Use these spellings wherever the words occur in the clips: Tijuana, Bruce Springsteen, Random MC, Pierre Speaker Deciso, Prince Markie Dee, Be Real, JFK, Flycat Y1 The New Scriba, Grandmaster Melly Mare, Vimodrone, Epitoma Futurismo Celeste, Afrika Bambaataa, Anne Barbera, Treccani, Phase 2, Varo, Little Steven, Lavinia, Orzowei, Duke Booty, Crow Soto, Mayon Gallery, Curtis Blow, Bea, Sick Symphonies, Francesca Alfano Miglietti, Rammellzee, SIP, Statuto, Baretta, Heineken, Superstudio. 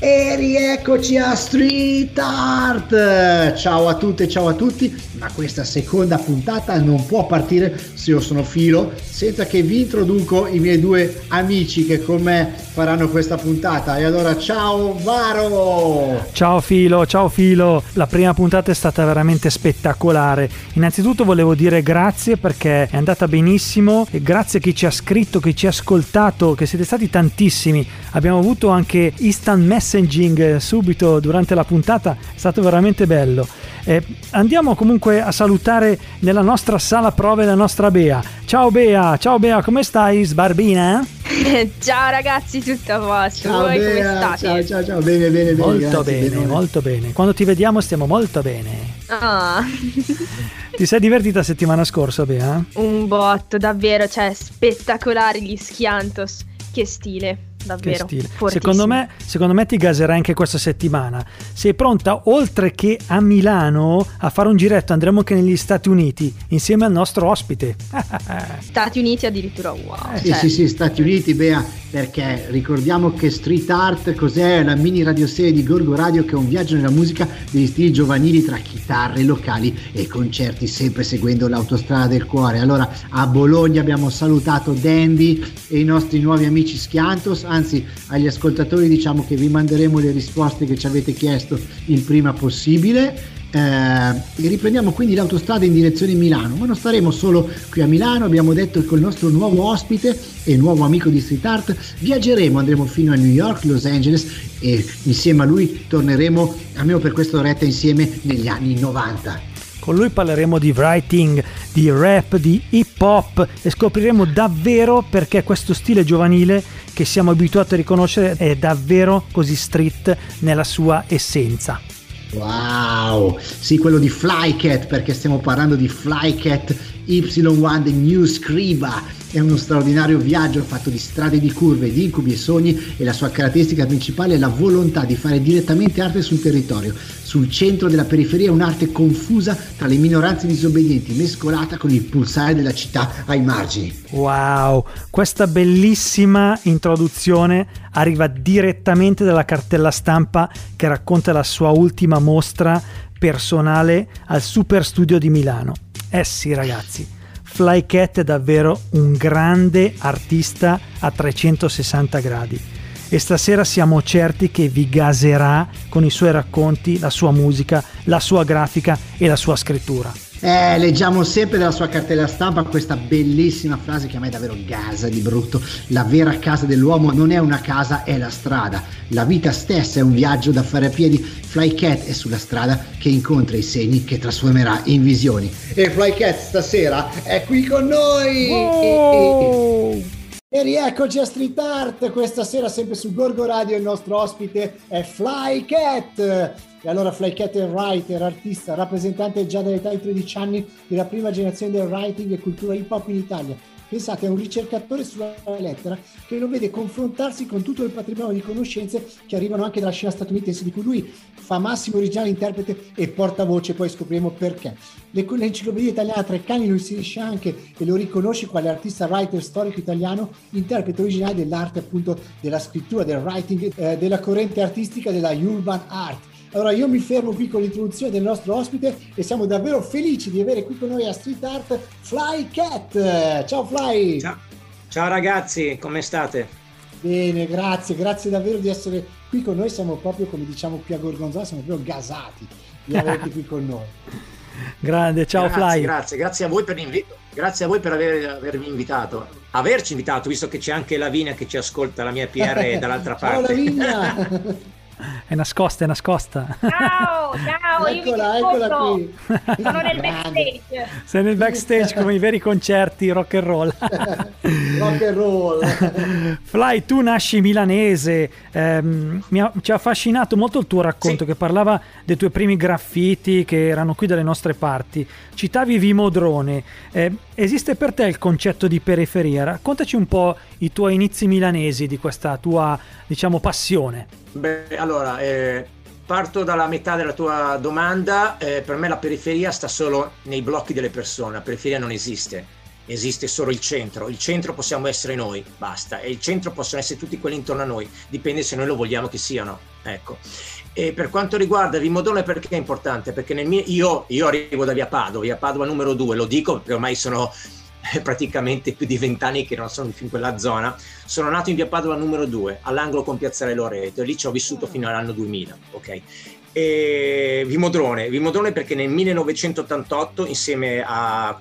E rieccoci a Street Art! Ciao a tutte e ciao a tutti, ma questa seconda puntata non può partire se io sono Filo, senza che vi introduco i miei due amici che con me faranno questa puntata. E allora ciao Varo! Ciao Filo, ciao Filo! La prima puntata è stata veramente spettacolare. Innanzitutto volevo dire grazie perché è andata benissimo e grazie a chi ci ha scritto, chi ci ha ascoltato, che siete stati tantissimi. Abbiamo avuto anche instant messaging subito durante la puntata, è stato veramente bello. Andiamo comunque a salutare nella nostra sala prove la nostra Bea. Ciao Bea, ciao Bea, come stai sbarbina? Ciao ragazzi, tutto a posto, voi Bea, come state? Ciao, bene, molto grazie, bene, molto bene. Quando ti vediamo stiamo molto bene. Ah. Ti sei divertita settimana scorsa Bea? Un botto, davvero, cioè spettacolari gli Schiantos, che stile. Davvero, che stile. Secondo me ti gaserai anche questa settimana. Sei pronta? Oltre che a Milano a fare un giretto andremo anche negli Stati Uniti insieme al nostro ospite. Stati Uniti addirittura, wow, cioè. Sì, Stati Uniti Bea, perché ricordiamo che Street Art cos'è? La mini radioserie di Gorgo Radio, che è un viaggio nella musica degli stili giovanili tra chitarre locali e concerti, sempre seguendo l'autostrada del cuore. Allora a Bologna abbiamo salutato Dandy e i nostri nuovi amici Schiantos. Anzi, agli ascoltatori diciamo che vi manderemo le risposte che ci avete chiesto il prima possibile. Riprendiamo quindi l'autostrada in direzione Milano, ma non staremo solo qui a Milano. Abbiamo detto che col nostro nuovo ospite e nuovo amico di Street Art viaggeremo, andremo fino a New York, Los Angeles, e insieme a lui torneremo almeno per questa oretta insieme negli anni 90. Con lui parleremo di writing, di rap, di hip hop e scopriremo davvero perché questo stile giovanile che siamo abituati a riconoscere è davvero così street nella sua essenza. Wow, sì, quello di Flycat, perché stiamo parlando di Flycat Y1 The New Scriba. È uno straordinario viaggio fatto di strade, di curve, di incubi e sogni, e la sua caratteristica principale è la volontà di fare direttamente arte sul territorio, sul centro della periferia, un'arte confusa tra le minoranze disobbedienti, mescolata con il pulsare della città ai margini. Wow, questa bellissima introduzione arriva direttamente dalla cartella stampa che racconta la sua ultima mostra personale al Superstudio di Milano. Sì ragazzi, Flycat è davvero un grande artista a 360 gradi e stasera siamo certi che vi gaserà con i suoi racconti, la sua musica, la sua grafica e la sua scrittura. Leggiamo sempre dalla sua cartella stampa questa bellissima frase che a me davvero gasa di brutto: la vera casa dell'uomo non è una casa, è la strada. La vita stessa è un viaggio da fare a piedi. Flycat è sulla strada che incontra i segni che trasformerà in visioni. E Flycat stasera è qui con noi! Wow. E rieccoci a Street Art, questa sera sempre su Gorgo Radio. Il nostro ospite è Flycat. E allora Flycat è writer, artista, rappresentante già dall'età di 13 anni della prima generazione del writing e cultura hip hop in Italia. Pensate, è un ricercatore sulla lettera che lo vede confrontarsi con tutto il patrimonio di conoscenze che arrivano anche dalla scena statunitense, di cui lui fa massimo originale interprete e portavoce, poi scopriremo perché. L'enciclopedia italiana Treccani lo inserisce anche e lo riconosce quale artista writer storico italiano, interprete originale dell'arte, appunto della scrittura, del writing, della corrente artistica della urban art. Allora io mi fermo qui con l'introduzione del nostro ospite e siamo davvero felici di avere qui con noi a Street Art Flycat. Ciao Fly! Ciao ragazzi, come state? Bene, grazie davvero di essere qui con noi, siamo proprio, come diciamo qui a Gorgonzola, siamo proprio gasati di averti qui con noi. Grande, ciao Fly! Grazie a voi per l'invito, grazie a voi per avermi invitato, visto che c'è anche Lavinia che ci ascolta, la mia PR dall'altra parte. Ciao Lavinia! È nascosta. Ciao, eccola qui. Sono nel backstage. Sei nel backstage come i veri concerti rock and roll. Fly, tu nasci milanese, ci ha affascinato molto il tuo racconto, sì, che parlava dei tuoi primi graffiti che erano qui dalle nostre parti. Citavi Vimodrone. Esiste per te il concetto di periferia? Raccontaci un po' i tuoi inizi milanesi di questa tua, diciamo, passione. Beh, allora, parto dalla metà della tua domanda. Per me la periferia sta solo nei blocchi delle persone, la periferia non esiste. esiste solo il centro. Il centro possiamo essere noi, basta, e il centro possono essere tutti quelli intorno a noi, dipende se noi lo vogliamo che siano, ecco. E per quanto riguarda il rimodone, perché è importante? Perché nel mio, io arrivo da via Padova numero 2, lo dico perché ormai sono praticamente più di 20 anni che non sono più in quella zona. Sono nato in via Padova numero 2, all'angolo con piazzale Loreto, e lì ci ho vissuto fino all'anno 2000, ok? E Vimodrone perché nel 1988, insieme a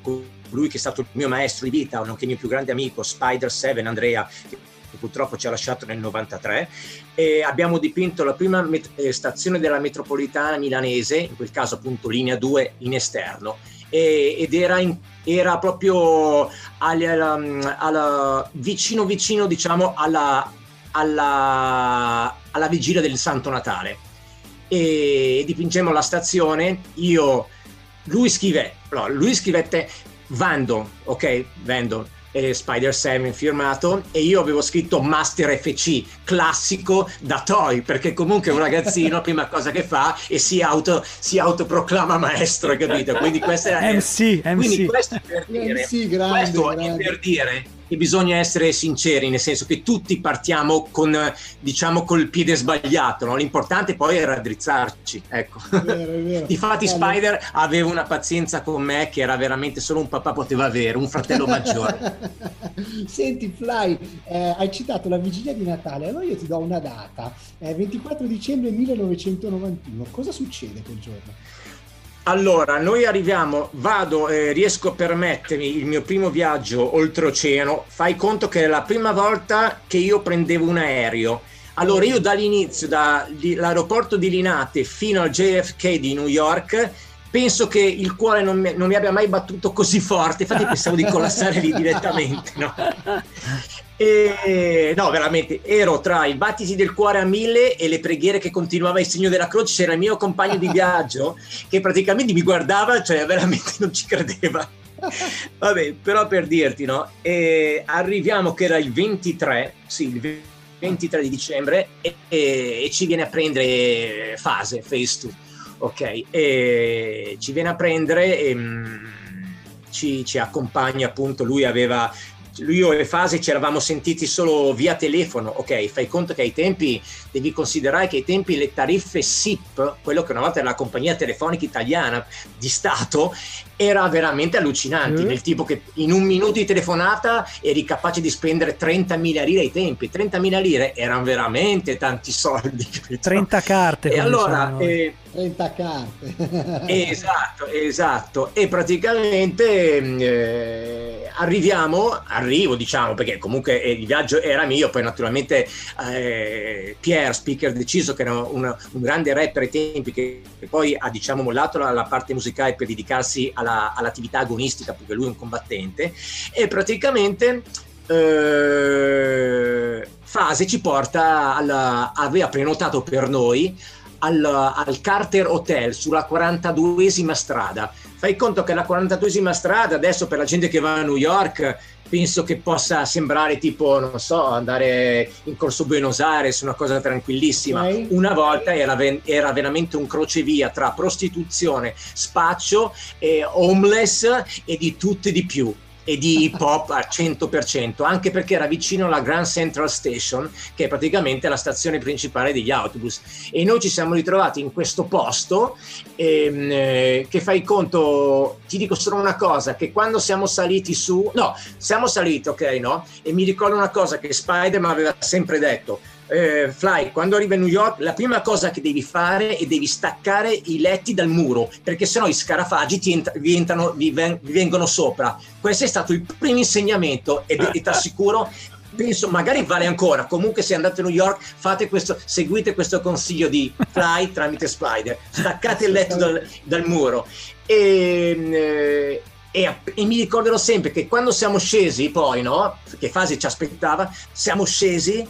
lui che è stato il mio maestro di vita, nonché il mio più grande amico, Spider 7, Andrea, che purtroppo ci ha lasciato nel 93, e abbiamo dipinto la prima stazione della metropolitana milanese, in quel caso appunto linea 2 in esterno, ed era proprio vicino diciamo alla vigilia del Santo Natale, e dipingemmo la stazione io, lui scrivette Vando, ok? Vando, Spider 7 firmato, e io avevo scritto Master FC, classico da toy, perché comunque un ragazzino prima cosa che fa è si autoproclama maestro, capito? Quindi questo era MC. Quindi questo è per dire, MC, grande, questo grande. È per dire che bisogna essere sinceri, nel senso che tutti partiamo con, diciamo, col piede sbagliato, no? L'importante poi è raddrizzarci, ecco. È vero. Difatti allora, Spider aveva una pazienza con me che era veramente solo un papà poteva avere, un fratello maggiore. Senti Fly, hai citato la vigilia di Natale, allora io ti do una data, 24 dicembre 1991, cosa succede quel giorno? Allora, noi arriviamo, riesco a permettermi il mio primo viaggio oltreoceano, fai conto che è la prima volta che io prendevo un aereo. Allora io dall'inizio, dall'aeroporto di Linate fino al JFK di New York, penso che il cuore non mi abbia mai battuto così forte, infatti pensavo di collassare lì direttamente, no? E, no, veramente ero tra il battiti del cuore a 1000 e le preghiere che continuava il segno della croce. C'era il mio compagno di viaggio che praticamente mi guardava, cioè veramente non ci credeva. Vabbè, però per dirti, no, arriviamo che era il 23, sì, il 23 di dicembre, e ci viene a prendere Phase 2, ok? E ci viene a prendere e ci accompagna, appunto, lui e Phase ci eravamo sentiti solo via telefono, ok? Fai conto che ai tempi, devi considerare che ai tempi le tariffe SIP, quello che una volta era la compagnia telefonica italiana di Stato, era veramente allucinante, del tipo che in un minuto di telefonata eri capace di spendere 30.000 lire ai tempi. 30.000 lire erano veramente tanti soldi. 30 carte. E allora... Diciamo. 30 carte. Esatto. E praticamente arrivo, diciamo, perché comunque il viaggio era mio, poi naturalmente Pierre Speaker Deciso, che era un grande rapper ai tempi, che poi ha, diciamo, mollato la parte musicale per dedicarsi all'attività agonistica, perché lui è un combattente, e praticamente Phase ci porta aveva prenotato per noi al Carter Hotel sulla 42esima strada. Fai conto che la 42esima strada adesso, per la gente che va a New York, penso che possa sembrare tipo, non so, andare in Corso Buenos Aires, una cosa tranquillissima. Okay. Una volta era veramente un crocevia tra prostituzione, spaccio, homeless e di tutto e di più, e di hip hop al 100%, anche perché era vicino alla Grand Central Station, che è praticamente la stazione principale degli autobus, e noi ci siamo ritrovati in questo posto che, fai conto, ti dico solo una cosa, che quando siamo saliti, ok, no? E mi ricordo una cosa che Spider mi aveva sempre detto: Fly, quando arrivi a New York la prima cosa che devi fare è devi staccare i letti dal muro, perché sennò i scarafaggi vi vengono sopra. Questo è stato il primo insegnamento, e ti assicuro, penso magari vale ancora. Comunque, se andate a New York, seguite questo consiglio di Fly tramite Spider: staccate il letto dal muro. E mi ricorderò sempre che quando siamo scesi, poi, no, che Phase ci aspettava, siamo scesi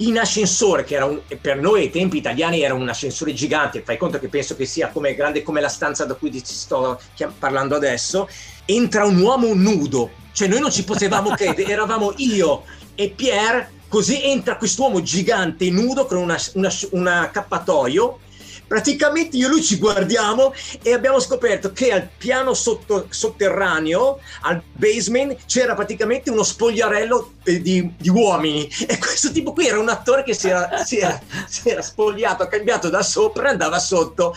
in ascensore, che era per noi ai tempi italiani era un ascensore gigante, fai conto che penso che sia come grande come la stanza da cui ti sto parlando adesso. Entra un uomo nudo, cioè noi non ci potevamo credere, eravamo io e Pierre, così entra quest'uomo gigante nudo con un accappatoio, Praticamente io e lui ci guardiamo e abbiamo scoperto che al piano sotterraneo, al basement, c'era praticamente uno spogliarello di uomini, e questo tipo qui era un attore che si era spogliato, cambiato da sopra e andava sotto.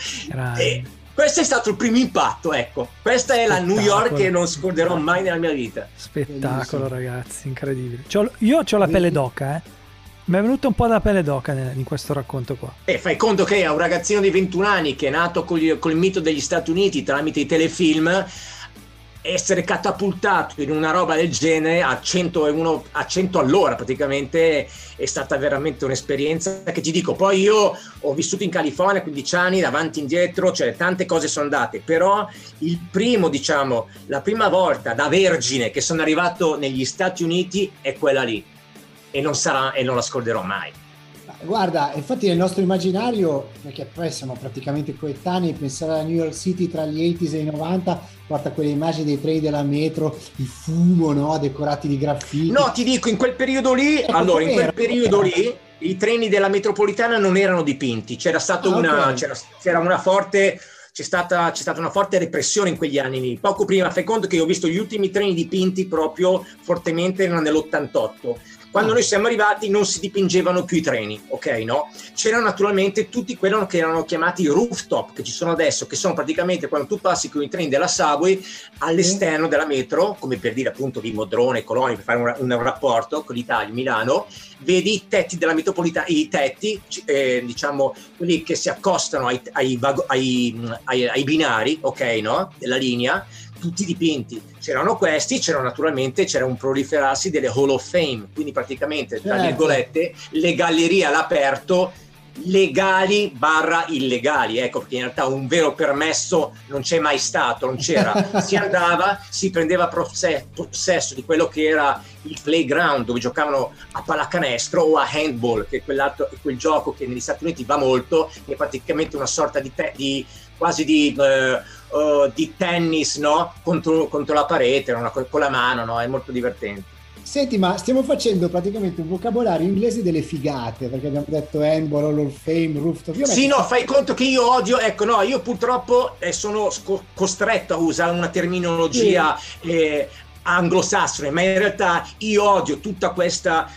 E questo è stato il primo impatto, ecco. Questa è la New York che non scorderò mai nella mia vita. Spettacolo, ragazzi, incredibile. Io ho la pelle d'oca, eh. Mi è venuta un po' la pelle d'oca in questo racconto qua. E fai conto che è un ragazzino di 21 anni che è nato col mito degli Stati Uniti tramite i telefilm, essere catapultato in una roba del genere a 100 all'ora praticamente è stata veramente un'esperienza che ti dico. Poi io ho vissuto in California 15 anni, davanti e indietro, cioè tante cose sono andate, però la prima volta da vergine che sono arrivato negli Stati Uniti è quella lì. E non la scorderò mai. Guarda, infatti nel nostro immaginario, perché poi siamo praticamente coetanei, pensare alla New York City tra gli 80s e i 90 porta quelle immagini dei treni della metro, il fumo, no? Decorati di graffiti. No, ti dico, in quel periodo lì, i treni della metropolitana non erano dipinti, c'è stata una forte repressione in quegli anni lì. Poco prima, fai conto che io ho visto gli ultimi treni dipinti proprio fortemente nell'88. Quando noi siamo arrivati non si dipingevano più i treni, ok, no? C'erano naturalmente tutti quelli che erano chiamati rooftop, che ci sono adesso, che sono praticamente quando tu passi con i treni della Subway all'esterno della metro, come per dire appunto di Modrone, Coloni, per fare un rapporto con l'Italia, Milano, vedi i tetti della metropolitana, i tetti, diciamo, quelli che si accostano ai binari, ok, no? Della linea, tutti dipinti. C'erano questi, c'era un proliferarsi delle Hall of Fame, quindi praticamente, tra virgolette, le gallerie all'aperto, legali / illegali, ecco, perché in realtà un vero permesso non c'è mai stato, non c'era. Si andava, si prendeva possesso di quello che era il playground dove giocavano a pallacanestro o a handball, che è quel gioco che negli Stati Uniti va molto, che è praticamente una sorta di tennis, no? Contro la parete, con la mano, no? È molto divertente. Senti, ma stiamo facendo praticamente un vocabolario inglese delle figate, perché abbiamo detto handball, Hall of Fame, rooftop. Sì, no, fai conto che io odio, ecco, no, io purtroppo sono costretto a usare una terminologia anglosassone, ma in realtà io odio tutta questo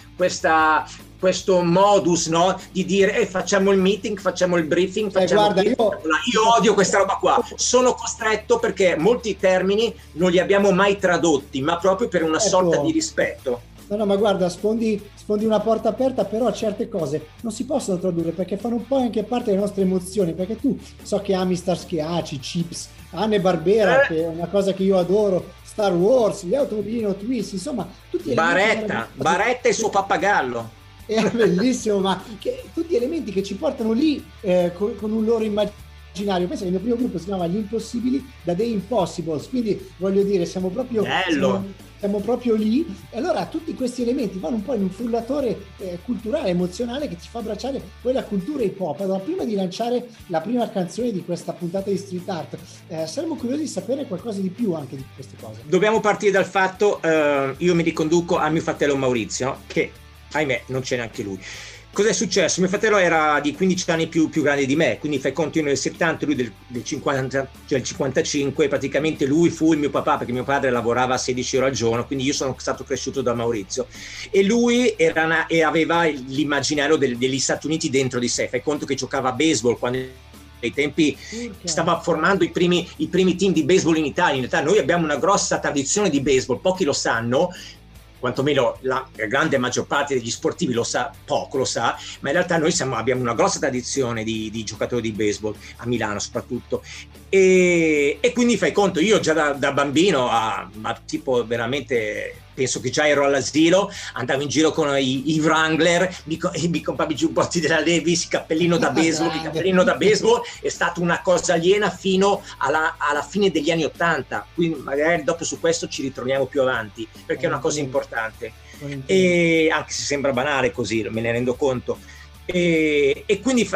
modus, no? Di dire facciamo il meeting, facciamo il briefing, io odio questa roba qua. Sono costretto perché molti termini non li abbiamo mai tradotti, ma proprio per una sorta di rispetto. No, ma guarda, sfondi una porta aperta, però certe cose non si possono tradurre perché fanno un po' anche parte delle nostre emozioni, perché tu so che ami Starschiaci, Chips, Anne Barbera, che è una cosa che io adoro, Star Wars, gli automobilino Twist, insomma, tutti Baretta e il suo pappagallo. Era bellissimo, ma tutti elementi che ci portano lì con un loro immaginario. Penso che il mio primo gruppo si chiamava Gli Impossibili da The Impossibles, quindi voglio dire siamo proprio siamo proprio lì, e allora tutti questi elementi vanno un po' in un frullatore culturale, emozionale, che ti fa abbracciare quella cultura hip hop. Allora, prima di lanciare la prima canzone di questa puntata di Street Art, saremmo curiosi di sapere qualcosa di più anche di queste cose. Dobbiamo partire dal fatto, io mi riconduco a mio fratello Maurizio, che ahimè non c'è neanche lui. Cos'è successo? Mio fratello era di 15 anni più grande di me, quindi fai conto io nel 70, lui del 50, cioè il 55, praticamente lui fu il mio papà, perché mio padre lavorava 16 ore al giorno, quindi io sono stato cresciuto da Maurizio, e lui aveva l'immaginario degli Stati Uniti dentro di sé. Fai conto che giocava a baseball quando ai tempi stava formando i primi team di baseball in Italia. In realtà noi abbiamo una grossa tradizione di baseball, pochi lo sanno, quantomeno la grande maggior parte degli sportivi lo sa, ma in realtà noi abbiamo una grossa tradizione di giocatori di baseball a Milano soprattutto, e quindi fai conto io già da bambino ma tipo veramente penso che già ero all'asilo, andavo in giro con i Wrangler, mi compravo i giubbotti della Levi's, il cappellino da baseball, è stata una cosa aliena fino alla fine degli anni 80, quindi magari dopo su questo ci ritroviamo più avanti, perché è una cosa importante, e anche se sembra banale così, me ne rendo conto. E quindi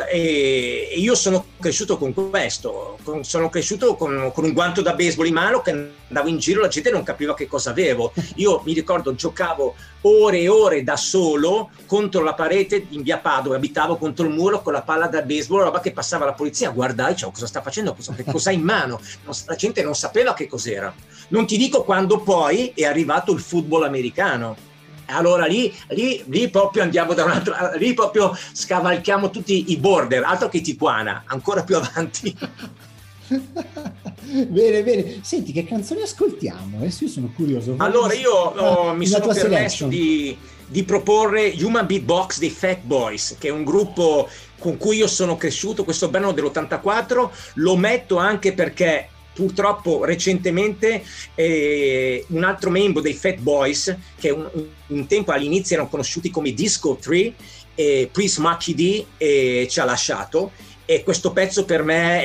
io sono cresciuto con questo, sono cresciuto con un guanto da baseball in mano che andavo in giro, la gente non capiva che cosa avevo. Io mi ricordo giocavo ore e ore da solo contro la parete in via Padova, abitavo contro il muro con la palla da baseball, roba che passava la polizia, guardai, cioè, cosa sta facendo, cosa ha in mano? La gente non sapeva che cos'era. Non ti dico quando poi è arrivato il football americano. Allora lì proprio andiamo da un altro, lì proprio scavalchiamo tutti i border, altro che Tijuana, ancora più avanti. Bene, bene. Senti, che canzoni ascoltiamo? Adesso io sono curioso. Allora mi sono permesso di proporre Human Beatbox dei Fat Boys, che è un gruppo con cui io sono cresciuto, questo brano dell'84, lo metto anche perché purtroppo recentemente un altro membro dei Fat Boys, che un tempo all'inizio erano conosciuti come Disco 3, Prince Markie Dee, ci ha lasciato, e questo pezzo per me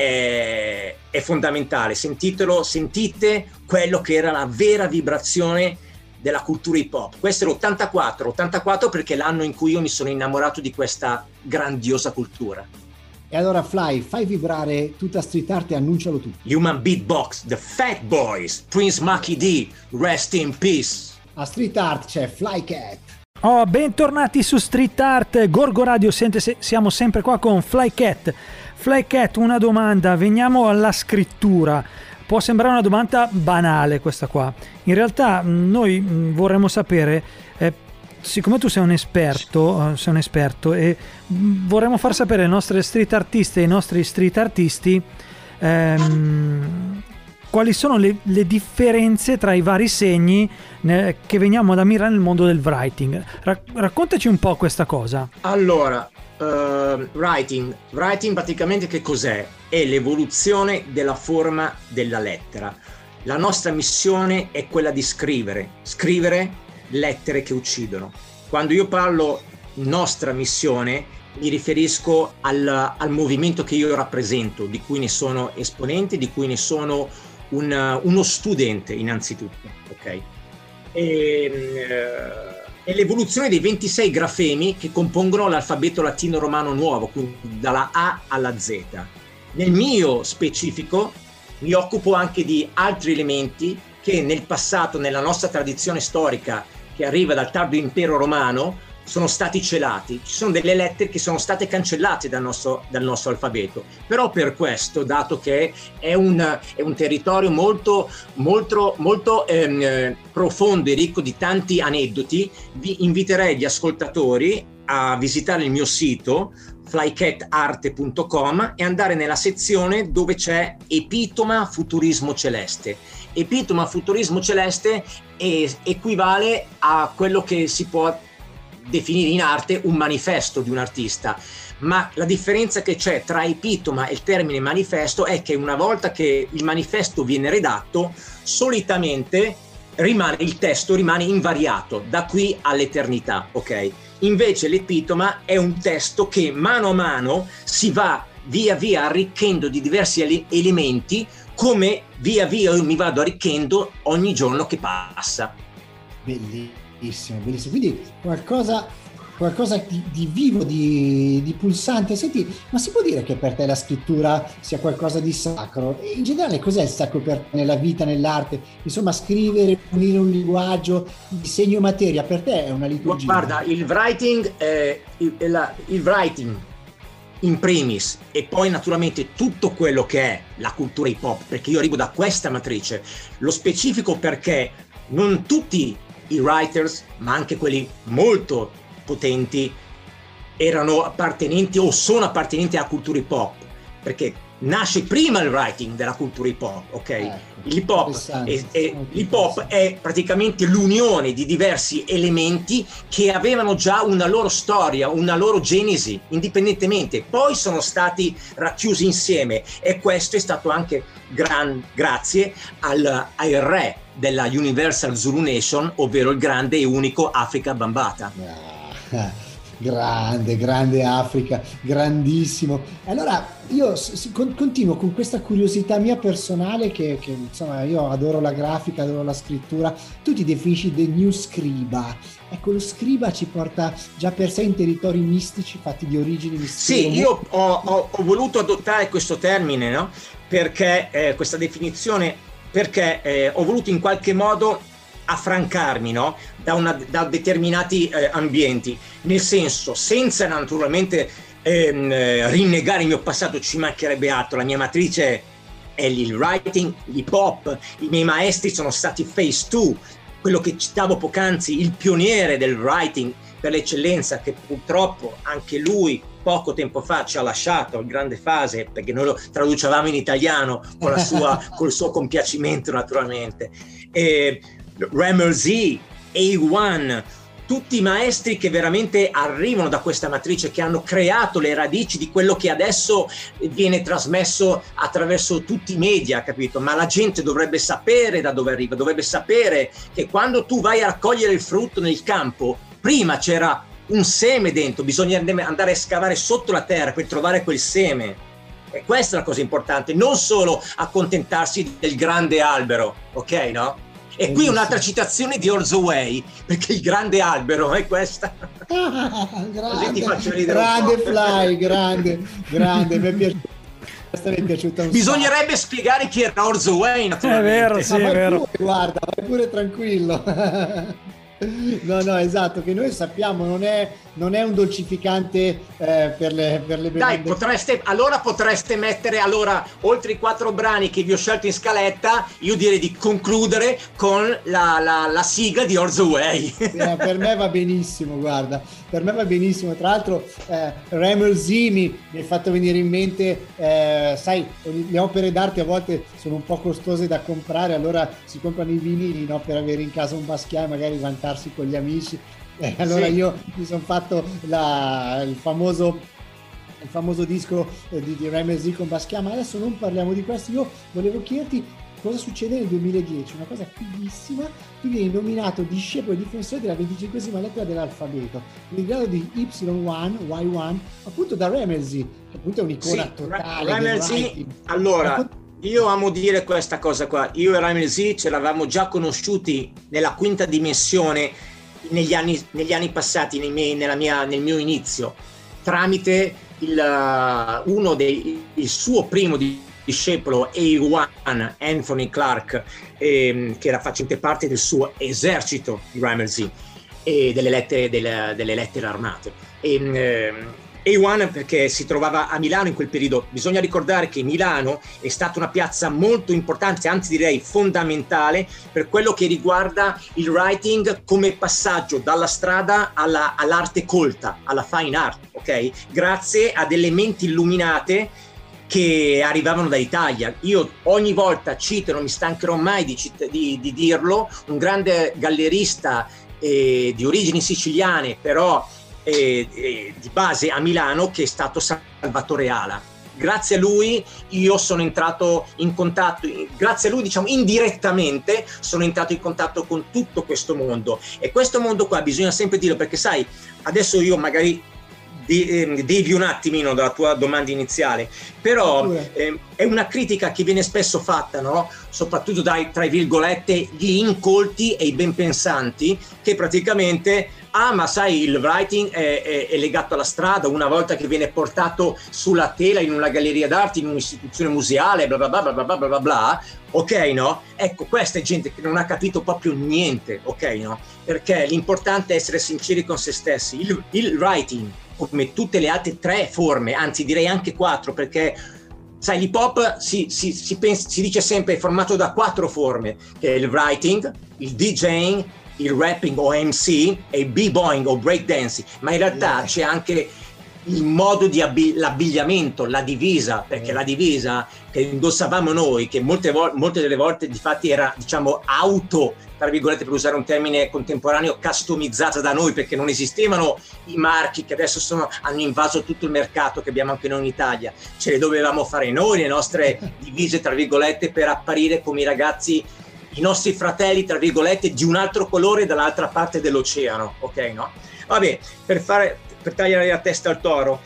è fondamentale. Sentitelo, sentite quello che era la vera vibrazione della cultura hip hop. Questo è l'84 perché è l'anno in cui io mi sono innamorato di questa grandiosa cultura. E allora Fly, fai vibrare tutta Street Art e annuncialo tu. Human Beatbox, The Fat Boys, Prince Markie Dee, Rest in Peace. A Street Art c'è Flycat. Oh, bentornati su Street Art, Gorgo Radio, siamo sempre qua con Flycat. Flycat, una domanda, veniamo alla scrittura. Può sembrare una domanda banale questa qua. In realtà noi vorremmo sapere... siccome tu sei un esperto e vorremmo far sapere ai nostri street artiste e ai nostri street artisti quali sono le differenze tra i vari segni che veniamo ad ammirare nel mondo del writing. Raccontaci un po' questa cosa. Allora, writing praticamente che cos'è? È l'evoluzione della forma della lettera. La nostra missione è quella di scrivere lettere che uccidono. Quando io parlo nostra missione mi riferisco al movimento che io rappresento, di cui ne sono esponente, di cui ne sono uno studente innanzitutto, ok? E l'evoluzione dei 26 grafemi che compongono l'alfabeto latino-romano nuovo, quindi dalla A alla Z. Nel mio specifico mi occupo anche di altri elementi che nel passato, nella nostra tradizione storica che arriva dal tardo impero romano, sono stati celati. Ci sono delle lettere che sono state cancellate dal nostro alfabeto, però per questo, dato che è un territorio molto profondo e ricco di tanti aneddoti, vi inviterei gli ascoltatori a visitare il mio sito flycatarte.com e andare nella sezione dove c'è Epitoma Futurismo Celeste. Epitoma Futurismo Celeste equivale a quello che si può definire in arte un manifesto di un artista, ma la differenza che c'è tra epitoma e il termine manifesto è che una volta che il manifesto viene redatto, solitamente il testo rimane invariato da qui all'eternità, ok? Invece l'epitoma è un testo che mano a mano si va via via arricchendo di diversi elementi, come via via io mi vado arricchendo ogni giorno che passa. Bellissimo, bellissimo. Quindi qualcosa di vivo, di pulsante. Senti, ma si può dire che per te la scrittura sia qualcosa di sacro? E in generale cos'è il sacro per te nella vita, nell'arte? Insomma, scrivere, unire un linguaggio, disegno e materia, per te è una liturgia? Guarda, il writing in primis, e poi naturalmente tutto quello che è la cultura hip hop, perché io arrivo da questa matrice, lo specifico perché non tutti i writers, ma anche quelli molto potenti, erano appartenenti o sono appartenenti alla cultura hip hop, perché nasce prima il writing della cultura hip hop, ok? L'hip hop è praticamente l'unione di diversi elementi che avevano già una loro storia, una loro genesi, indipendentemente, poi sono stati racchiusi insieme, e questo è stato anche grazie al re della Universal Zulu Nation, ovvero il grande e unico Afrika Bambaataa. Grande, grande Afrika, grandissimo. Allora io continuo con questa curiosità mia personale che insomma io adoro la grafica, adoro la scrittura. Tu ti definisci The New Scriba. Ecco, lo scriba ci porta già per sé in territori mistici fatti di origini mistiche. Sì, io ho voluto adottare questo termine, no? Perché questa definizione, perché ho voluto in qualche modo affrancarmi, no? da determinati ambienti, nel senso, senza naturalmente rinnegare il mio passato, ci mancherebbe altro, la mia matrice è il writing, l'hip hop, i miei maestri sono stati Phase 2, quello che citavo poc'anzi, il pioniere del writing per l'eccellenza, che purtroppo anche lui poco tempo fa ci ha lasciato, il grande Phase, perché noi lo traducevamo in italiano con la sua, col suo compiacimento naturalmente, Rammellzee, A1, tutti i maestri che veramente arrivano da questa matrice, che hanno creato le radici di quello che adesso viene trasmesso attraverso tutti i media, capito? Ma la gente dovrebbe sapere da dove arriva, dovrebbe sapere che quando tu vai a raccogliere il frutto nel campo, prima c'era un seme dentro, bisogna andare a scavare sotto la terra per trovare quel seme. E questa è la cosa importante, non solo accontentarsi del grande albero, ok, no? E qui un'altra citazione di Orzowei, perché il grande albero è questa. Grande, grande Fly, grande, mi è piaciuta. Questa mi è piaciuta. Bisognerebbe spiegare chi era Orzowei, naturalmente. È vero, sì, è vero. Pure, guarda, vai pure tranquillo. No, esatto, che noi sappiamo, non è un dolcificante per le bevande. Dai, potreste mettere, allora, oltre i 4 brani che vi ho scelto in scaletta, io direi di concludere con la sigla di Orzowei. Per me va benissimo, guarda, per me va benissimo. Tra l'altro Rammellzee mi ha fatto venire in mente, sai, le opere d'arte a volte sono un po' costose da comprare, allora si comprano i vinili, no, per avere in casa un Basquiat e magari vantarsi con gli amici, allora sì. Io mi sono fatto il famoso disco di Rammellzee con Basquiat, ma adesso non parliamo di questo. Io volevo chiederti cosa succede nel 2010, una cosa fighissima: tu vieni nominato discepolo e difensore della 25esima lettera dell'alfabeto, nel grado di Y1, appunto da Rammellzee, che appunto è un'icona totale. Rammellzee, allora... Io amo dire questa cosa qua, io e Rammellzee ce l'avevamo già conosciuti nella quinta dimensione negli anni passati, nel mio inizio, tramite il suo primo discepolo A1, Anthony Clark, che era facente parte del suo esercito di Rammellzee e delle lettere armate. A1 perché si trovava a Milano in quel periodo. Bisogna ricordare che Milano è stata una piazza molto importante, anzi direi fondamentale, per quello che riguarda il writing come passaggio dalla strada all'arte colta, alla fine art, ok? Grazie ad elementi illuminate che arrivavano dall'Italia. Io ogni volta cito, non mi stancherò mai di dirlo, un grande gallerista di origini siciliane, però di base a Milano, che è stato Salvatore Ala. Grazie a lui io sono entrato in contatto, grazie a lui, diciamo, indirettamente sono entrato in contatto con tutto questo mondo, e questo mondo qua bisogna sempre dirlo, perché sai, adesso io magari devi un attimino dalla tua domanda iniziale, però è una critica che viene spesso fatta, no? Soprattutto dai, tra virgolette, gli incolti e i ben pensanti, che praticamente, ma sai, il writing è legato alla strada, una volta che viene portato sulla tela in una galleria d'arte, in un'istituzione museale, bla bla bla bla bla bla bla, ok, no? Ecco, questa è gente che non ha capito proprio niente, ok, no? Perché l'importante è essere sinceri con se stessi. Il writing, come tutte le altre 3 forme, anzi direi anche 4, perché sai, l'hip hop si dice sempre è formato da 4 forme, che è il writing, il DJing, il rapping o MC e il b-boying o breakdancing, ma in realtà c'è anche il modo di l'abbigliamento, la divisa, perché la divisa che indossavamo noi, che molte delle volte difatti era, diciamo, auto, tra virgolette, per usare un termine contemporaneo, customizzata da noi, perché non esistevano i marchi che adesso hanno invaso tutto il mercato, che abbiamo anche noi in Italia. Ce le dovevamo fare noi, le nostre divise, tra virgolette, per apparire come i ragazzi, i nostri fratelli, tra virgolette, di un altro colore dall'altra parte dell'oceano, ok, no? Vabbè, per fare... per tagliare la testa al toro.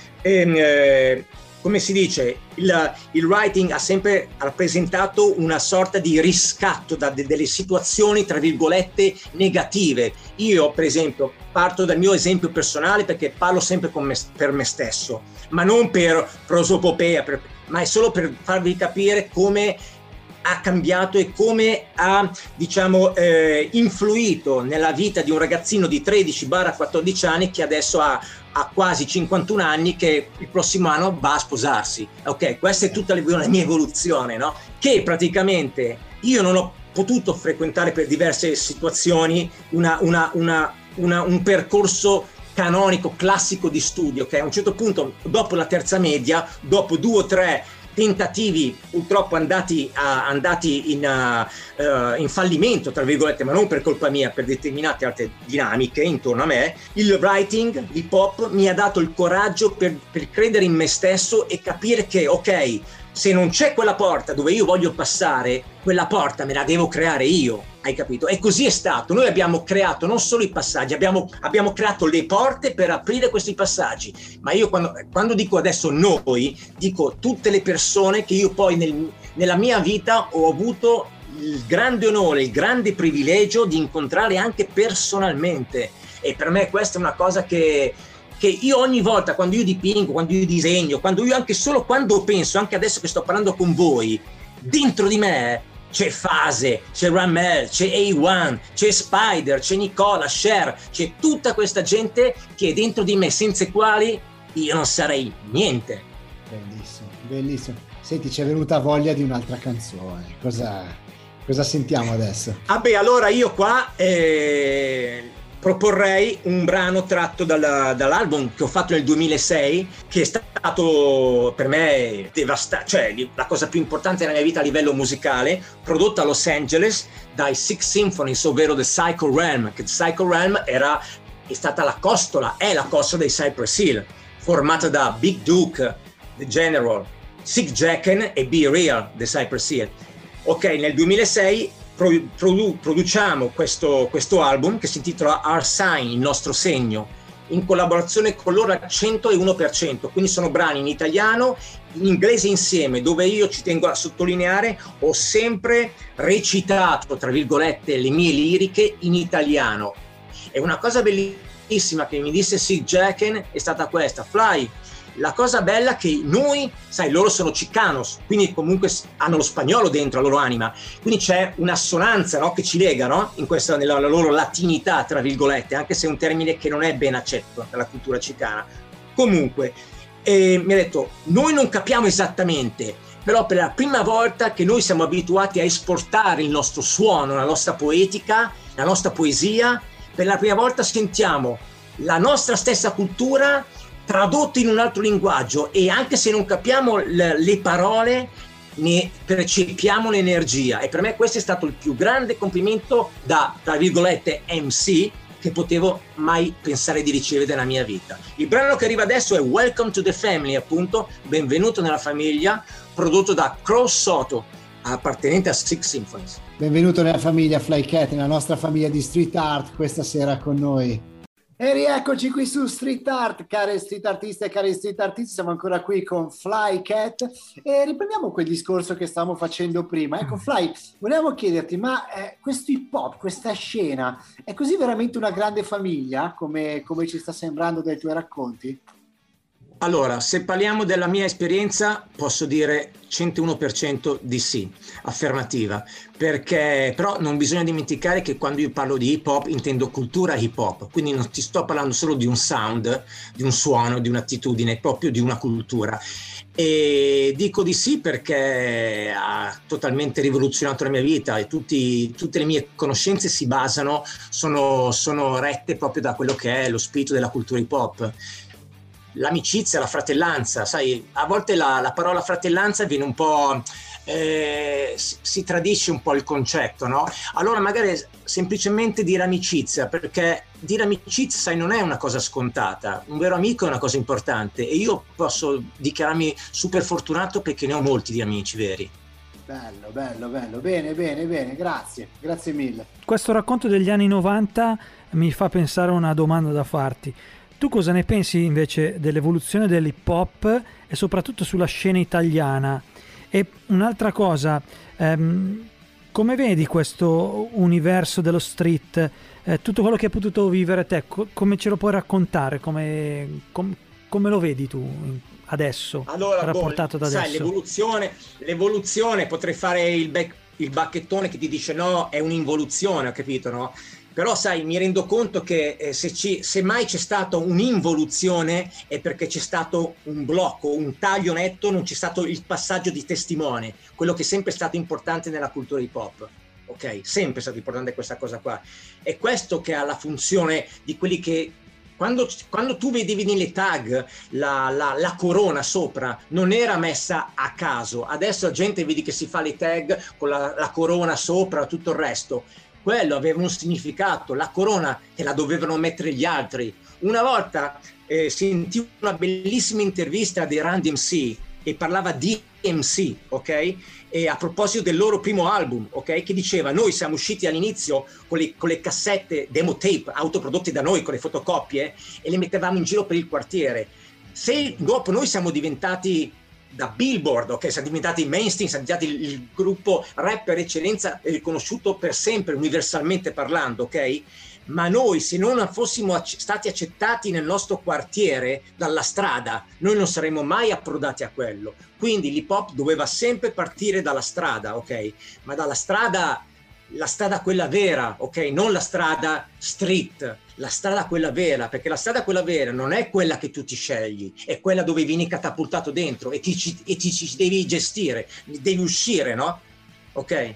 Come si dice, il writing ha sempre rappresentato una sorta di riscatto da delle situazioni, tra virgolette, negative. Io, per esempio, parto dal mio esempio personale perché parlo sempre per me stesso, ma non per prosopopea, ma è solo per farvi capire come ha cambiato e come ha, diciamo, influito nella vita di un ragazzino di 13-14 anni che adesso ha quasi 51 anni, che il prossimo anno va a sposarsi. Ok, questa è tutta la mia evoluzione, no? Che praticamente io non ho potuto frequentare per diverse situazioni un percorso canonico, classico di studio, che a un certo punto, dopo la terza media, dopo 2 o 3 tentativi purtroppo andati in fallimento, tra virgolette, ma non per colpa mia, per determinate altre dinamiche intorno a me, il writing, l'hip hop, mi ha dato il coraggio per credere in me stesso e capire che, ok, se non c'è quella porta dove io voglio passare, quella porta me la devo creare io, hai capito? E così è stato. Noi abbiamo creato non solo i passaggi, abbiamo creato le porte per aprire questi passaggi. Ma io quando dico adesso noi, dico tutte le persone che io poi nella mia vita ho avuto il grande onore, il grande privilegio di incontrare anche personalmente. E per me questa è una cosa che io ogni volta, quando io dipingo, quando io disegno, quando io anche solo quando penso, anche adesso che sto parlando con voi, dentro di me c'è Phase, c'è Rammell, c'è A1, c'è Spider, c'è Nicola, Cher, c'è tutta questa gente che è dentro di me, senza i quali io non sarei niente. Bellissimo, bellissimo. Senti, ci è venuta voglia di un'altra canzone. Cosa sentiamo adesso? Vabbè, allora io qua... proporrei un brano tratto dall'album che ho fatto nel 2006, che è stato per me devastante, cioè la cosa più importante della mia vita a livello musicale, prodotto a Los Angeles dai Sick Symphonies, ovvero The Psycho Realm, che The Psycho Realm è la costola dei Cypress Hill, formata da Big Duke, The General, Sick Jacken e Be Real, The Cypress Hill. Ok, nel 2006 produciamo questo album che si intitola Our Sign, il nostro segno, in collaborazione con loro al 101%, quindi sono brani in italiano, in inglese insieme, dove io, ci tengo a sottolineare, ho sempre recitato, tra virgolette, le mie liriche in italiano. E una cosa bellissima che mi disse Sick Jacken è stata questa: Fly, la cosa bella che noi, sai, loro sono chicanos, quindi comunque hanno lo spagnolo dentro la loro anima, quindi c'è un'assonanza, no, che ci lega, no, nella loro latinità, tra virgolette, anche se è un termine che non è ben accetto dalla cultura chicana. Comunque, mi ha detto, noi non capiamo esattamente, però per la prima volta che noi siamo abituati a esportare il nostro suono, la nostra poetica, la nostra poesia, per la prima volta sentiamo la nostra stessa cultura tradotto in un altro linguaggio, e anche se non capiamo le parole, ne percepiamo l'energia. E per me questo è stato il più grande complimento da, tra virgolette, MC che potevo mai pensare di ricevere nella mia vita. Il brano che arriva adesso è Welcome to the Family, appunto, benvenuto nella famiglia, prodotto da Crow Soto, appartenente a Sick Symphonies. Benvenuto nella famiglia Flycat, nella nostra famiglia di Street Art, questa sera con noi. E rieccoci qui su Street Art, care street artiste e cari street artisti, siamo ancora qui con Flycat e riprendiamo quel discorso che stavamo facendo prima. Ecco Fly, volevamo chiederti, ma questo hip hop, questa scena, è così veramente una grande famiglia come ci sta sembrando dai tuoi racconti? Allora, se parliamo della mia esperienza, posso dire 101% di sì, affermativa, perché però non bisogna dimenticare che quando io parlo di hip hop intendo cultura hip hop, quindi non ti sto parlando solo di un sound, di un suono, di un'attitudine, proprio di una cultura. E dico di sì perché ha totalmente rivoluzionato la mia vita e tutte le mie conoscenze si basano, sono rette proprio da quello che è lo spirito della cultura hip hop. L'amicizia, la fratellanza, sai, a volte la parola fratellanza viene un po', si tradisce un po' il concetto, no? Allora magari semplicemente dire amicizia, perché dire amicizia, sai, non è una cosa scontata, un vero amico è una cosa importante e io posso dichiararmi super fortunato perché ne ho molti di amici veri. Bello, bello, bello, bene, bene, bene, grazie, grazie mille. Questo racconto degli anni 90 mi fa pensare a una domanda da farti. Tu cosa ne pensi invece dell'evoluzione dell'hip hop e soprattutto sulla scena italiana? E un'altra cosa, come vedi questo universo dello street, tutto quello che hai potuto vivere te, come ce lo puoi raccontare, come lo vedi tu adesso, allora, rapportato da adesso? Sai, l'evoluzione, potrei fare il bacchettone che ti dice no, è un'involuzione, ho capito, no? Però sai, mi rendo conto che se mai c'è stata un'involuzione è perché c'è stato un blocco, un taglio netto, non c'è stato il passaggio di testimone, quello che è sempre stato importante nella cultura hip hop. Ok, sempre è stato importante questa cosa qua. È questo che ha la funzione di quelli che, quando tu vedevi nelle tag la corona sopra, non era messa a caso. Adesso la gente vedi che si fa le tag con la corona sopra, tutto il resto. Quello aveva un significato, la corona te la dovevano mettere gli altri. Una volta sentivo una bellissima intervista di Random MC e parlava di MC, ok? E a proposito del loro primo album, ok? Che diceva, noi siamo usciti all'inizio con le cassette demo tape autoprodotte da noi, con le fotocopie, e le mettevamo in giro per il quartiere. Se dopo noi siamo diventati da Billboard, ok, siamo diventati mainstream, siamo diventati il gruppo rap per eccellenza riconosciuto per sempre, universalmente parlando, ok? Ma noi, se non fossimo stati accettati nel nostro quartiere dalla strada, noi non saremmo mai approdati a quello. Quindi l'hip hop doveva sempre partire dalla strada, ok? Ma dalla strada, la strada quella vera, ok? Non la strada street, la strada quella vera, perché la strada quella vera non è quella che tu ti scegli, è quella dove vieni catapultato dentro e ti devi gestire, devi uscire, no? Ok?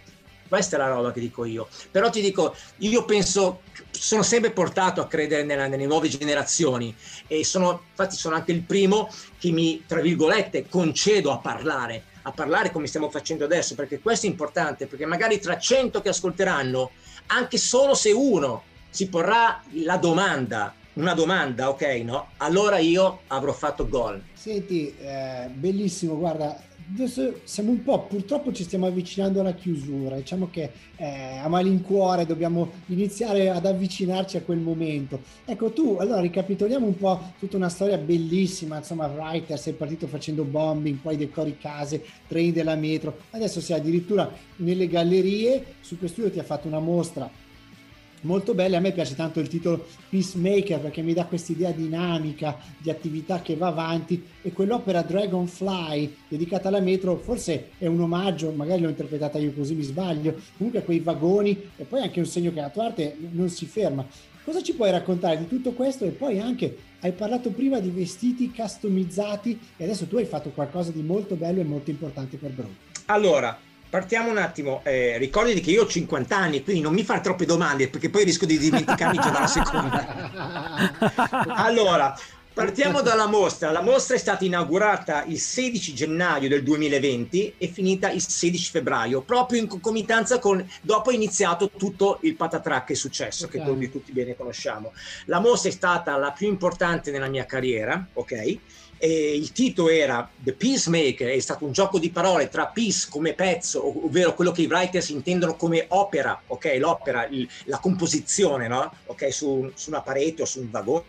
Questa è la roba che dico io. Però ti dico, io penso, sono sempre portato a credere nelle nuove generazioni e infatti sono anche il primo che mi, tra virgolette, concedo a parlare come stiamo facendo adesso, perché questo è importante, perché magari tra 100 che ascolteranno, anche solo se uno si porrà la domanda, una domanda, ok, no? Allora io avrò fatto gol. Senti, bellissimo, guarda, adesso siamo un po', purtroppo ci stiamo avvicinando alla chiusura, diciamo che a malincuore dobbiamo iniziare ad avvicinarci a quel momento. Ecco, tu, allora ricapitoliamo un po' tutta una storia bellissima, insomma, writer, sei partito facendo bombing, poi decori case, treni della metro, adesso sei addirittura nelle gallerie, Superstudio ti ha fatto una mostra molto belle, a me piace tanto il titolo Peacemaker perché mi dà quest'idea dinamica di attività che va avanti, e quell'opera Dragonfly dedicata alla metro forse è un omaggio, magari l'ho interpretata io così, mi sbaglio, comunque a quei vagoni, e poi anche un segno che la tua arte non si ferma. Cosa ci puoi raccontare di tutto questo? E poi anche, hai parlato prima di vestiti customizzati e adesso tu hai fatto qualcosa di molto bello e molto importante per Broke. Allora, partiamo un attimo, ricordati che io ho 50 anni, quindi non mi fare troppe domande perché poi rischio di dimenticarmi già dalla seconda. Allora, partiamo dalla mostra. La mostra è stata inaugurata il 16 gennaio del 2020 e finita il 16 febbraio, proprio in concomitanza con, dopo è iniziato tutto il patatrac che è successo, okay, che tutti bene conosciamo. La mostra è stata la più importante nella mia carriera, ok? E il titolo era The Peacemaker, è stato un gioco di parole tra peace come pezzo, ovvero quello che i writers intendono come opera, ok? L'opera, la composizione, no? Ok, su una parete o su un vagone,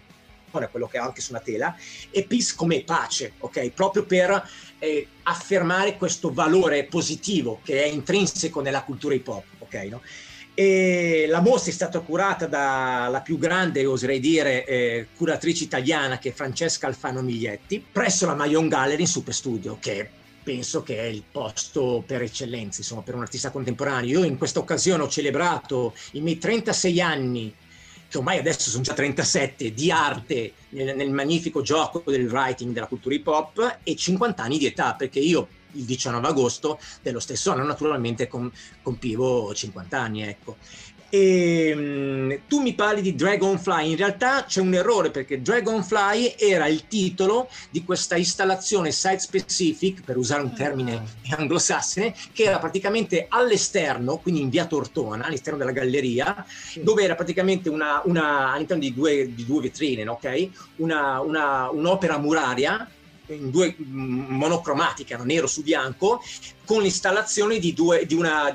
quello che è anche su una tela, e peace come pace, ok? Proprio per affermare questo valore positivo che è intrinseco nella cultura hip hop, ok? No? E la mostra è stata curata dalla più grande, oserei dire, curatrice italiana, che è Francesca Alfano Miglietti, presso la Mayon Gallery in Superstudio, che penso che è il posto per eccellenza, insomma, per un artista contemporaneo. Io in questa occasione ho celebrato i miei 36 anni, che ormai adesso sono già 37, di arte nel magnifico gioco del writing, della cultura hip hop, e 50 anni di età, perché io il 19 agosto dello stesso anno naturalmente compivo 50 anni, ecco. E tu mi parli di Dragonfly, in realtà c'è un errore, perché Dragonfly era il titolo di questa installazione site specific, per usare un termine anglosassone, che era praticamente all'esterno, quindi in via Tortona, all'esterno della galleria, sì, dove era praticamente una all'interno di due vetrine, ok? Un'opera muraria in due, monocromatica, nero su bianco, con l'installazione di una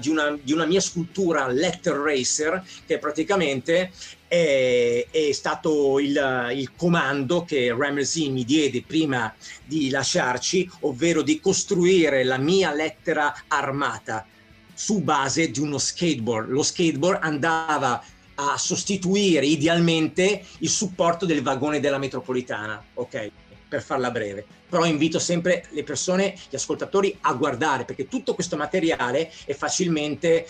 mia scultura Letter Racer, che praticamente è stato il comando che Rammellzee mi diede prima di lasciarci, ovvero di costruire la mia lettera armata su base di uno skateboard. Lo skateboard andava a sostituire idealmente il supporto del vagone della metropolitana, ok? Per farla breve. Però invito sempre le persone, gli ascoltatori, a guardare, perché tutto questo materiale è facilmente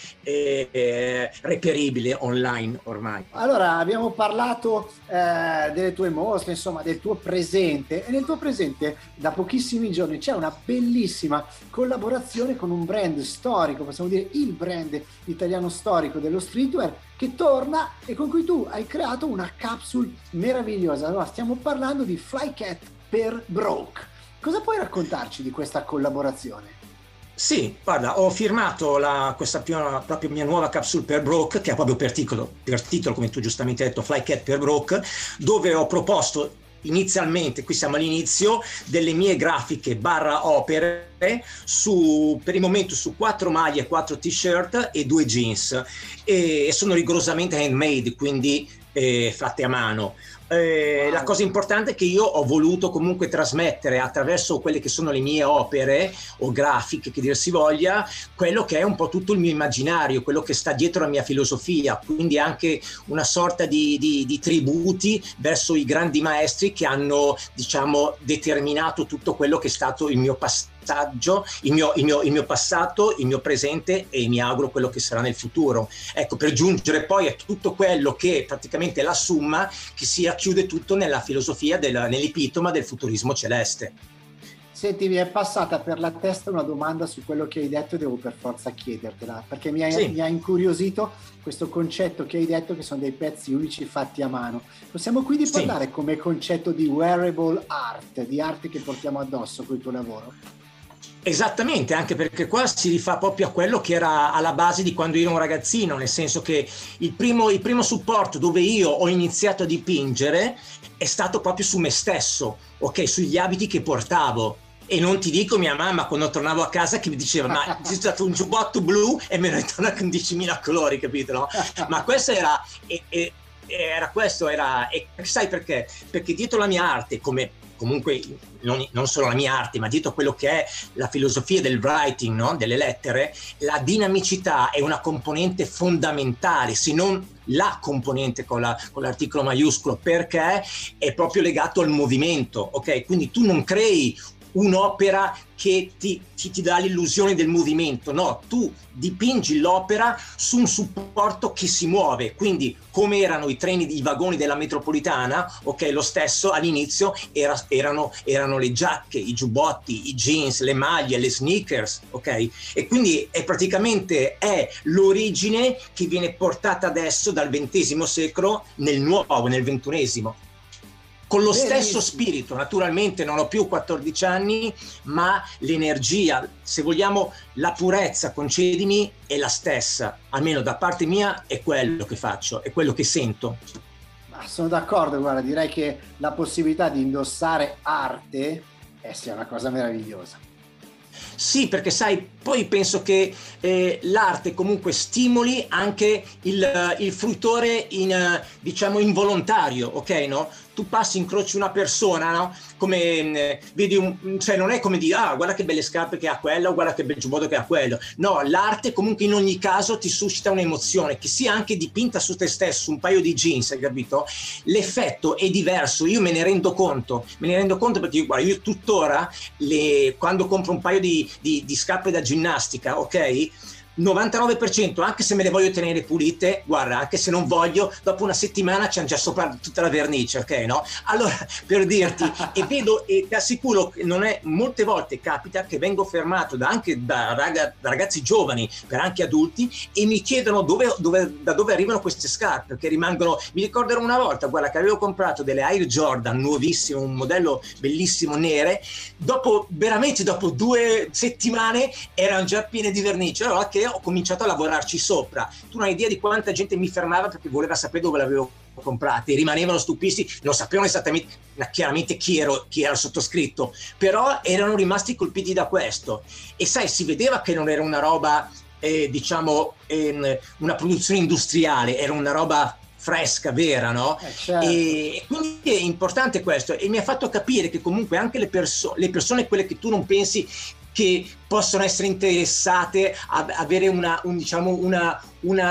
reperibile online ormai. Allora, abbiamo parlato delle tue mostre, insomma, del tuo presente, e nel tuo presente da pochissimi giorni c'è una bellissima collaborazione con un brand storico, possiamo dire il brand italiano storico dello streetwear, che torna e con cui tu hai creato una capsule meravigliosa. Allora, stiamo parlando di Flycat per Broke. Cosa puoi raccontarci di questa collaborazione? Sì, guarda, ho firmato proprio mia nuova capsule per Broke, che ha proprio per titolo, come tu giustamente hai detto, Flycat per Broke, dove ho proposto inizialmente, qui siamo all'inizio, delle mie grafiche / opere per il momento su 4 maglie, 4 t-shirt e 2 jeans, e sono rigorosamente handmade, quindi fatte a mano. La cosa importante è che io ho voluto comunque trasmettere attraverso quelle che sono le mie opere o grafiche, che dir si voglia, quello che è un po' tutto il mio immaginario, quello che sta dietro la mia filosofia, quindi anche una sorta di tributi verso i grandi maestri che hanno, diciamo, determinato tutto quello che è stato il mio passaggio, il mio passato, il mio presente e mi auguro quello che sarà nel futuro, ecco, per giungere poi a tutto quello che praticamente è la summa che si chiude tutto nella filosofia nell'epitoma del futurismo celeste. Senti, mi è passata per la testa una domanda su quello che hai detto e devo per forza chiedertela, perché mi ha incuriosito questo concetto che hai detto, che sono dei pezzi unici fatti a mano. Possiamo quindi parlare come concetto di wearable art, di arte che portiamo addosso col tuo lavoro? Esattamente, anche perché qua si rifà proprio a quello che era alla base di quando io ero un ragazzino, nel senso che il primo supporto dove io ho iniziato a dipingere è stato proprio su me stesso, ok, sugli abiti che portavo. E non ti dico mia mamma quando tornavo a casa che mi diceva: ma c'è stato un giubbotto blu e me lo ritorna con 10.000 colori, capito? No? Ma questo era, sai perché? Perché dietro la mia arte, come comunque non solo la mia arte, ma dietro quello che è la filosofia del writing, no? Delle lettere, la dinamicità è una componente fondamentale, se non la componente con l'articolo maiuscolo, perché è proprio legato al movimento, ok? Quindi tu non crei un'opera che ti dà l'illusione del movimento, no, tu dipingi l'opera su un supporto che si muove, quindi come erano i vagoni della metropolitana, ok, lo stesso all'inizio erano le giacche, i giubbotti, i jeans, le maglie, le sneakers, ok? E quindi è praticamente l'origine che viene portata adesso dal XX secolo nel nuovo, nel XXI. Con lo stesso spirito, naturalmente non ho più 14 anni, ma l'energia, se vogliamo, la purezza, concedimi, è la stessa. Almeno da parte mia è quello che faccio, è quello che sento. Ma sono d'accordo, guarda, direi che la possibilità di indossare arte sia una cosa meravigliosa. Sì, perché sai, poi penso che l'arte comunque stimoli anche il fruitore diciamo involontario, ok, no? Tu passi, incroci una persona, no? Come vedi cioè non è come dire: ah, guarda che belle scarpe che ha quello, guarda che bel giubbotto che ha quello. No, l'arte comunque in ogni caso ti suscita un'emozione, che sia anche dipinta su te stesso, un paio di jeans, hai capito? L'effetto è diverso, io me ne rendo conto perché io tuttora quando compro un paio di scarpe da ginnastica, ok? 99%, anche se me le voglio tenere pulite, guarda, anche se non voglio, dopo una settimana c'è già sopra tutta la vernice, ok, no? Allora, per dirti, e ti assicuro che non è, molte volte capita che vengo fermato anche da ragazzi giovani, per anche adulti, e mi chiedono da dove arrivano queste scarpe, che rimangono, mi ricorderò una volta, guarda, che avevo comprato delle Air Jordan, nuovissimo, un modello bellissimo, nere, veramente dopo 2 settimane erano già piene di vernice, allora che ho cominciato a lavorarci sopra. Tu non hai idea di quanta gente mi fermava perché voleva sapere dove l'avevo comprata, rimanevano stupiti, non sapevano esattamente chiaramente chi era il sottoscritto, però erano rimasti colpiti da questo. E sai, si vedeva che non era una roba una produzione industriale, era una roba fresca, vera, no? Certo. E quindi è importante questo, e mi ha fatto capire che comunque anche le persone, quelle che tu non pensi che possono essere interessate ad avere una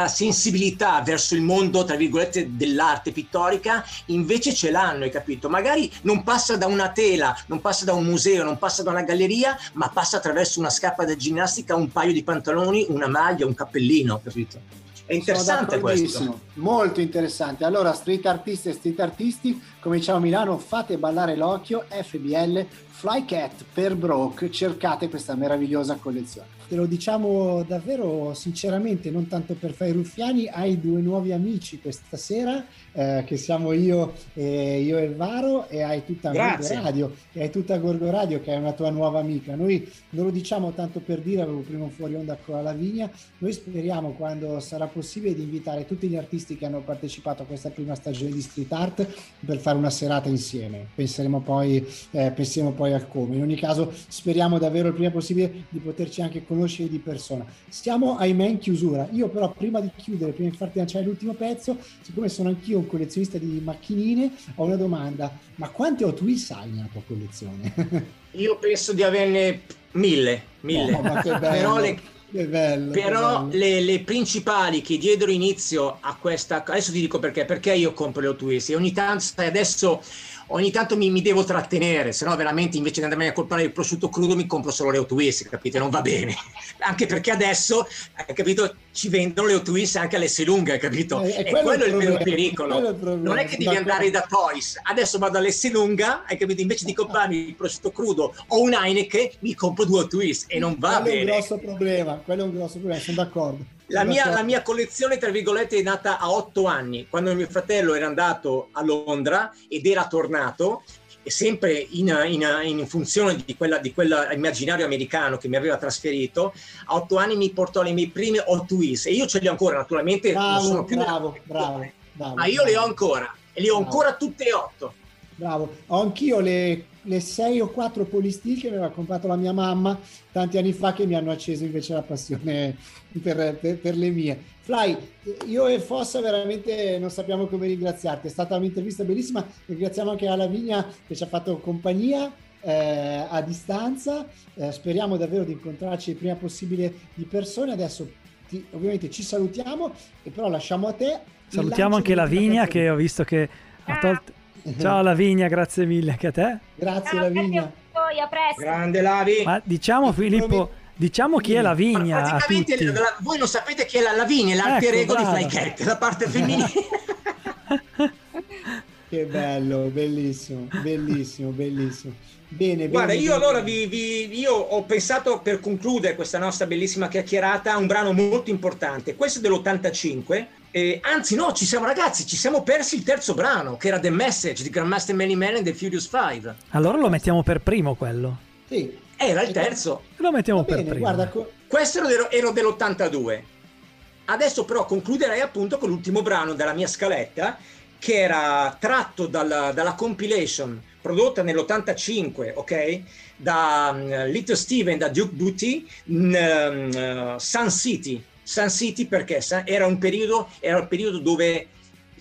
sensibilità verso il mondo, tra virgolette, dell'arte pittorica, invece ce l'hanno, hai capito? Magari non passa da una tela, non passa da un museo, non passa da una galleria, ma passa attraverso una scarpa da ginnastica, un paio di pantaloni, una maglia, un cappellino, capito? È interessante questo. Molto interessante. Allora, street artisti e street artisti, come diciamo a Milano, fate ballare l'occhio, FBL, Flycat per Broke, cercate questa meravigliosa collezione. Te lo diciamo davvero sinceramente, non tanto per fare i ruffiani, hai due nuovi amici questa sera, che siamo io e Varo, e hai tutta Gorgo Radio, e hai tutta Gorgo Radio, che è una tua nuova amica. Noi non lo diciamo tanto per dire, avevo prima un fuori onda con la Lavinia, noi speriamo, quando sarà possibile, di invitare tutti gli artisti che hanno partecipato a questa prima stagione di Street Art per fare una serata insieme. Penseremo poi al come. In ogni caso speriamo davvero il prima possibile di poterci anche conoscere di persona. Siamo ahimè in chiusura, io però prima di farti lanciare l'ultimo pezzo, siccome sono anch'io un collezionista di macchinine, ho una domanda: ma quante Hot Wheels hai nella tua collezione? Io penso di averne 1000. Oh, ma che bello. Però le principali che diedero inizio a questa, adesso ti dico perché io compro le Hot Wheels, e ogni tanto mi devo trattenere, se no veramente, invece di andarmi a comprare il prosciutto crudo, mi compro solo le Hot Wheels, capite? Non va bene, anche perché adesso, capito, ci vendono le Hot Wheels anche alle Selunga, capito? Quello è il vero pericolo. Non è che devi andare da Toys, adesso vado alle Selunga, hai capito? Invece di comprarmi il prosciutto crudo o un Heineken, mi compro due Hot Wheels, e non va bene. Quello è un grosso problema, sono d'accordo. La mia collezione, tra virgolette, è nata a 8 anni, quando mio fratello era andato a Londra ed era tornato, e sempre in funzione di quella immaginario americano che mi aveva trasferito, a 8 anni mi portò le mie prime Hot Wheels, e io ce le ho ancora, naturalmente. Bravo, ma io le ho ancora, e le ho ancora tutte e 8. Bravo, ho anch'io le 6 o 4 polistili che mi aveva comprato la mia mamma tanti anni fa, che mi hanno acceso invece la passione per le mie. Fly, io e Fossa veramente non sappiamo come ringraziarti, è stata un'intervista bellissima, ringraziamo anche la Lavinia che ci ha fatto compagnia a distanza, speriamo davvero di incontrarci il prima possibile di persone. Adesso ovviamente ci salutiamo, e però lasciamo a te. Salutiamo anche Lavinia, che ho visto che ha tolto... Ciao Lavinia, grazie mille anche a te. Grazie Lavinia. Grazie a presto. Grande Lavi. Ma diciamo, Filippo, diciamo chi è Lavinia. Praticamente voi non sapete chi è la Lavinia, l'alter ego di Flycat, la parte femminile. Che bello, bellissimo. Bene. Guarda, io allora io ho pensato, per concludere questa nostra bellissima chiacchierata, a un brano molto importante. Questo è dell'85. Anzi no, ci siamo persi il terzo brano, che era The Message di Grandmaster Many Men and the Furious Five. Allora lo mettiamo per primo quello. Sì. Era il terzo. Lo mettiamo per primo. Guarda, questo ero dell'82. Adesso però concluderei appunto con l'ultimo brano della mia scaletta, che era tratto dalla compilation prodotta nell'85, ok? Da Little Steven, da Duke Booty, Sun City, perché era il periodo dove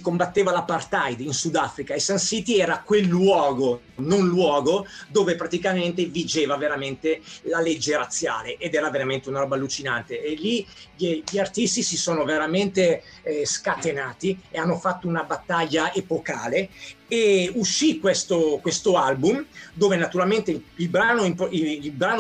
combatteva l'apartheid in Sudafrica, e Sun City era quel luogo, non luogo, dove praticamente vigeva veramente la legge razziale, ed era veramente una roba allucinante, e lì gli artisti si sono veramente scatenati e hanno fatto una battaglia epocale, e uscì questo album, dove naturalmente il brano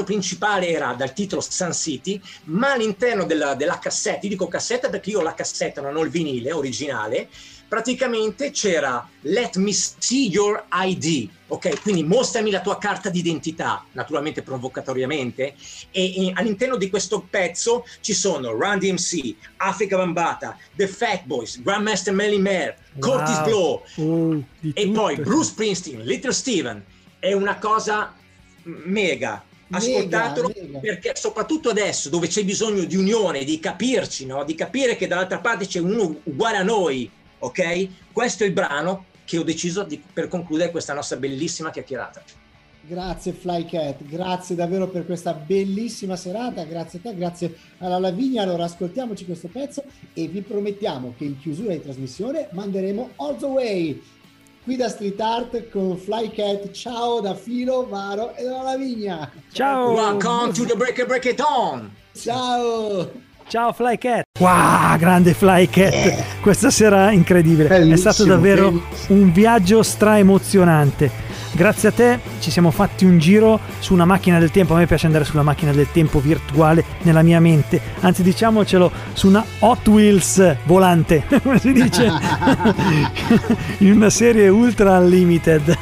principale era dal titolo Sun City, ma all'interno della cassetta, io dico cassetta perché io ho la cassetta, non ho il vinile originale, praticamente c'era Let me see your ID, ok? Quindi mostrami la tua carta d'identità, naturalmente provocatoriamente, e all'interno di questo pezzo ci sono Random MC, Afrika Bambaataa, The Fat Boys, Grandmaster Melly Mare, Curtis Blow, e poi Bruce Springsteen, Little Steven. È una cosa mega. Ascoltatelo, perché soprattutto adesso, dove c'è bisogno di unione, di capirci, no? Di capire che dall'altra parte c'è uno uguale a noi. Ok? Questo è il brano che ho deciso per concludere questa nostra bellissima chiacchierata. Grazie Flycat, grazie davvero per questa bellissima serata, grazie a te, grazie alla Lavinia. Allora ascoltiamoci questo pezzo e vi promettiamo che in chiusura di trasmissione manderemo Orzowei qui da Street Art con Flycat. Ciao da Filo, Varo e dalla Lavinia. Ciao! Welcome to the break it on! Ciao! Ciao Flycat! Wow, grande Flycat! Yeah. Questa sera incredibile, bellissimo, è stato davvero bellissimo, un viaggio straemozionante. Grazie a te ci siamo fatti un giro su una macchina del tempo. A me piace andare sulla macchina del tempo virtuale nella mia mente, anzi diciamocelo, su una Hot Wheels volante, come si dice, in una serie ultra limited.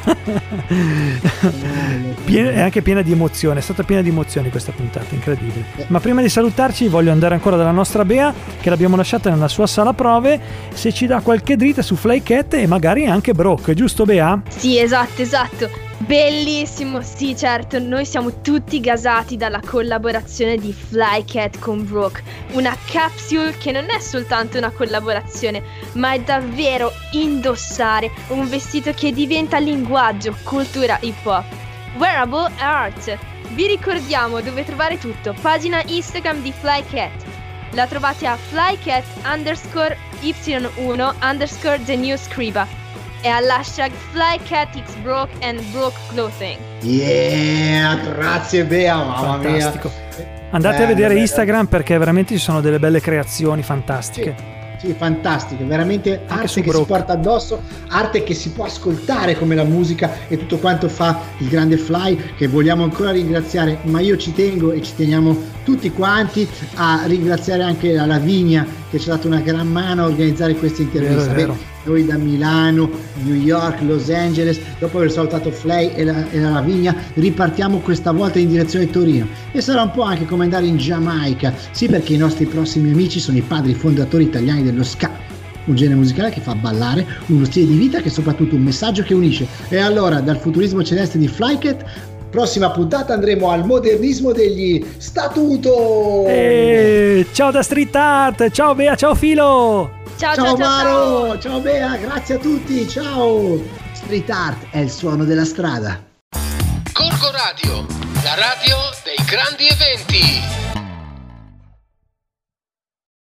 È anche piena di emozione, è stata piena di emozioni questa puntata, incredibile. Ma prima di salutarci voglio andare ancora dalla nostra Bea, che l'abbiamo lasciata nella sua sala prove, se ci dà qualche dritta su Flycat e magari anche Broke, giusto Bea? Sì, esatto. Bellissimo, sì certo, noi siamo tutti gasati dalla collaborazione di Flycat con Broke, una capsule che non è soltanto una collaborazione, ma è davvero indossare un vestito che diventa linguaggio, cultura hip hop, wearable art. Vi ricordiamo dove trovare tutto, pagina Instagram di Flycat, la trovate a flycat_y1_thenewscriba e all'hashtag FlyCatXBroke and Broke Clothing. Yeah, grazie Bea, mamma fantastico, mia. Andate a vedere Instagram perché veramente ci sono delle belle creazioni fantastiche. Sì, fantastiche, veramente arte che si porta addosso, arte che si può ascoltare come la musica e tutto quanto fa il grande Fly, che vogliamo ancora ringraziare, ma io ci tengo e ci teniamo tutti quanti a ringraziare anche la Lavinia che ci ha dato una gran mano a organizzare questa intervista. Vero. Noi da Milano, New York, Los Angeles, dopo aver salutato Flay e la Lavinia, ripartiamo questa volta in direzione Torino e sarà un po' anche come andare in Giamaica, sì, perché i nostri prossimi amici sono i padri fondatori italiani dello ska, un genere musicale che fa ballare, uno stile di vita che è soprattutto un messaggio che unisce. E allora dal futurismo celeste di Flycat, prossima puntata andremo al modernismo degli statuto. Ciao da Street Art, ciao Bea, ciao Filo, ciao Maro, ciao Bea, grazie a tutti, ciao. Street Art è il suono della strada. Gorgo Radio, la radio dei grandi eventi.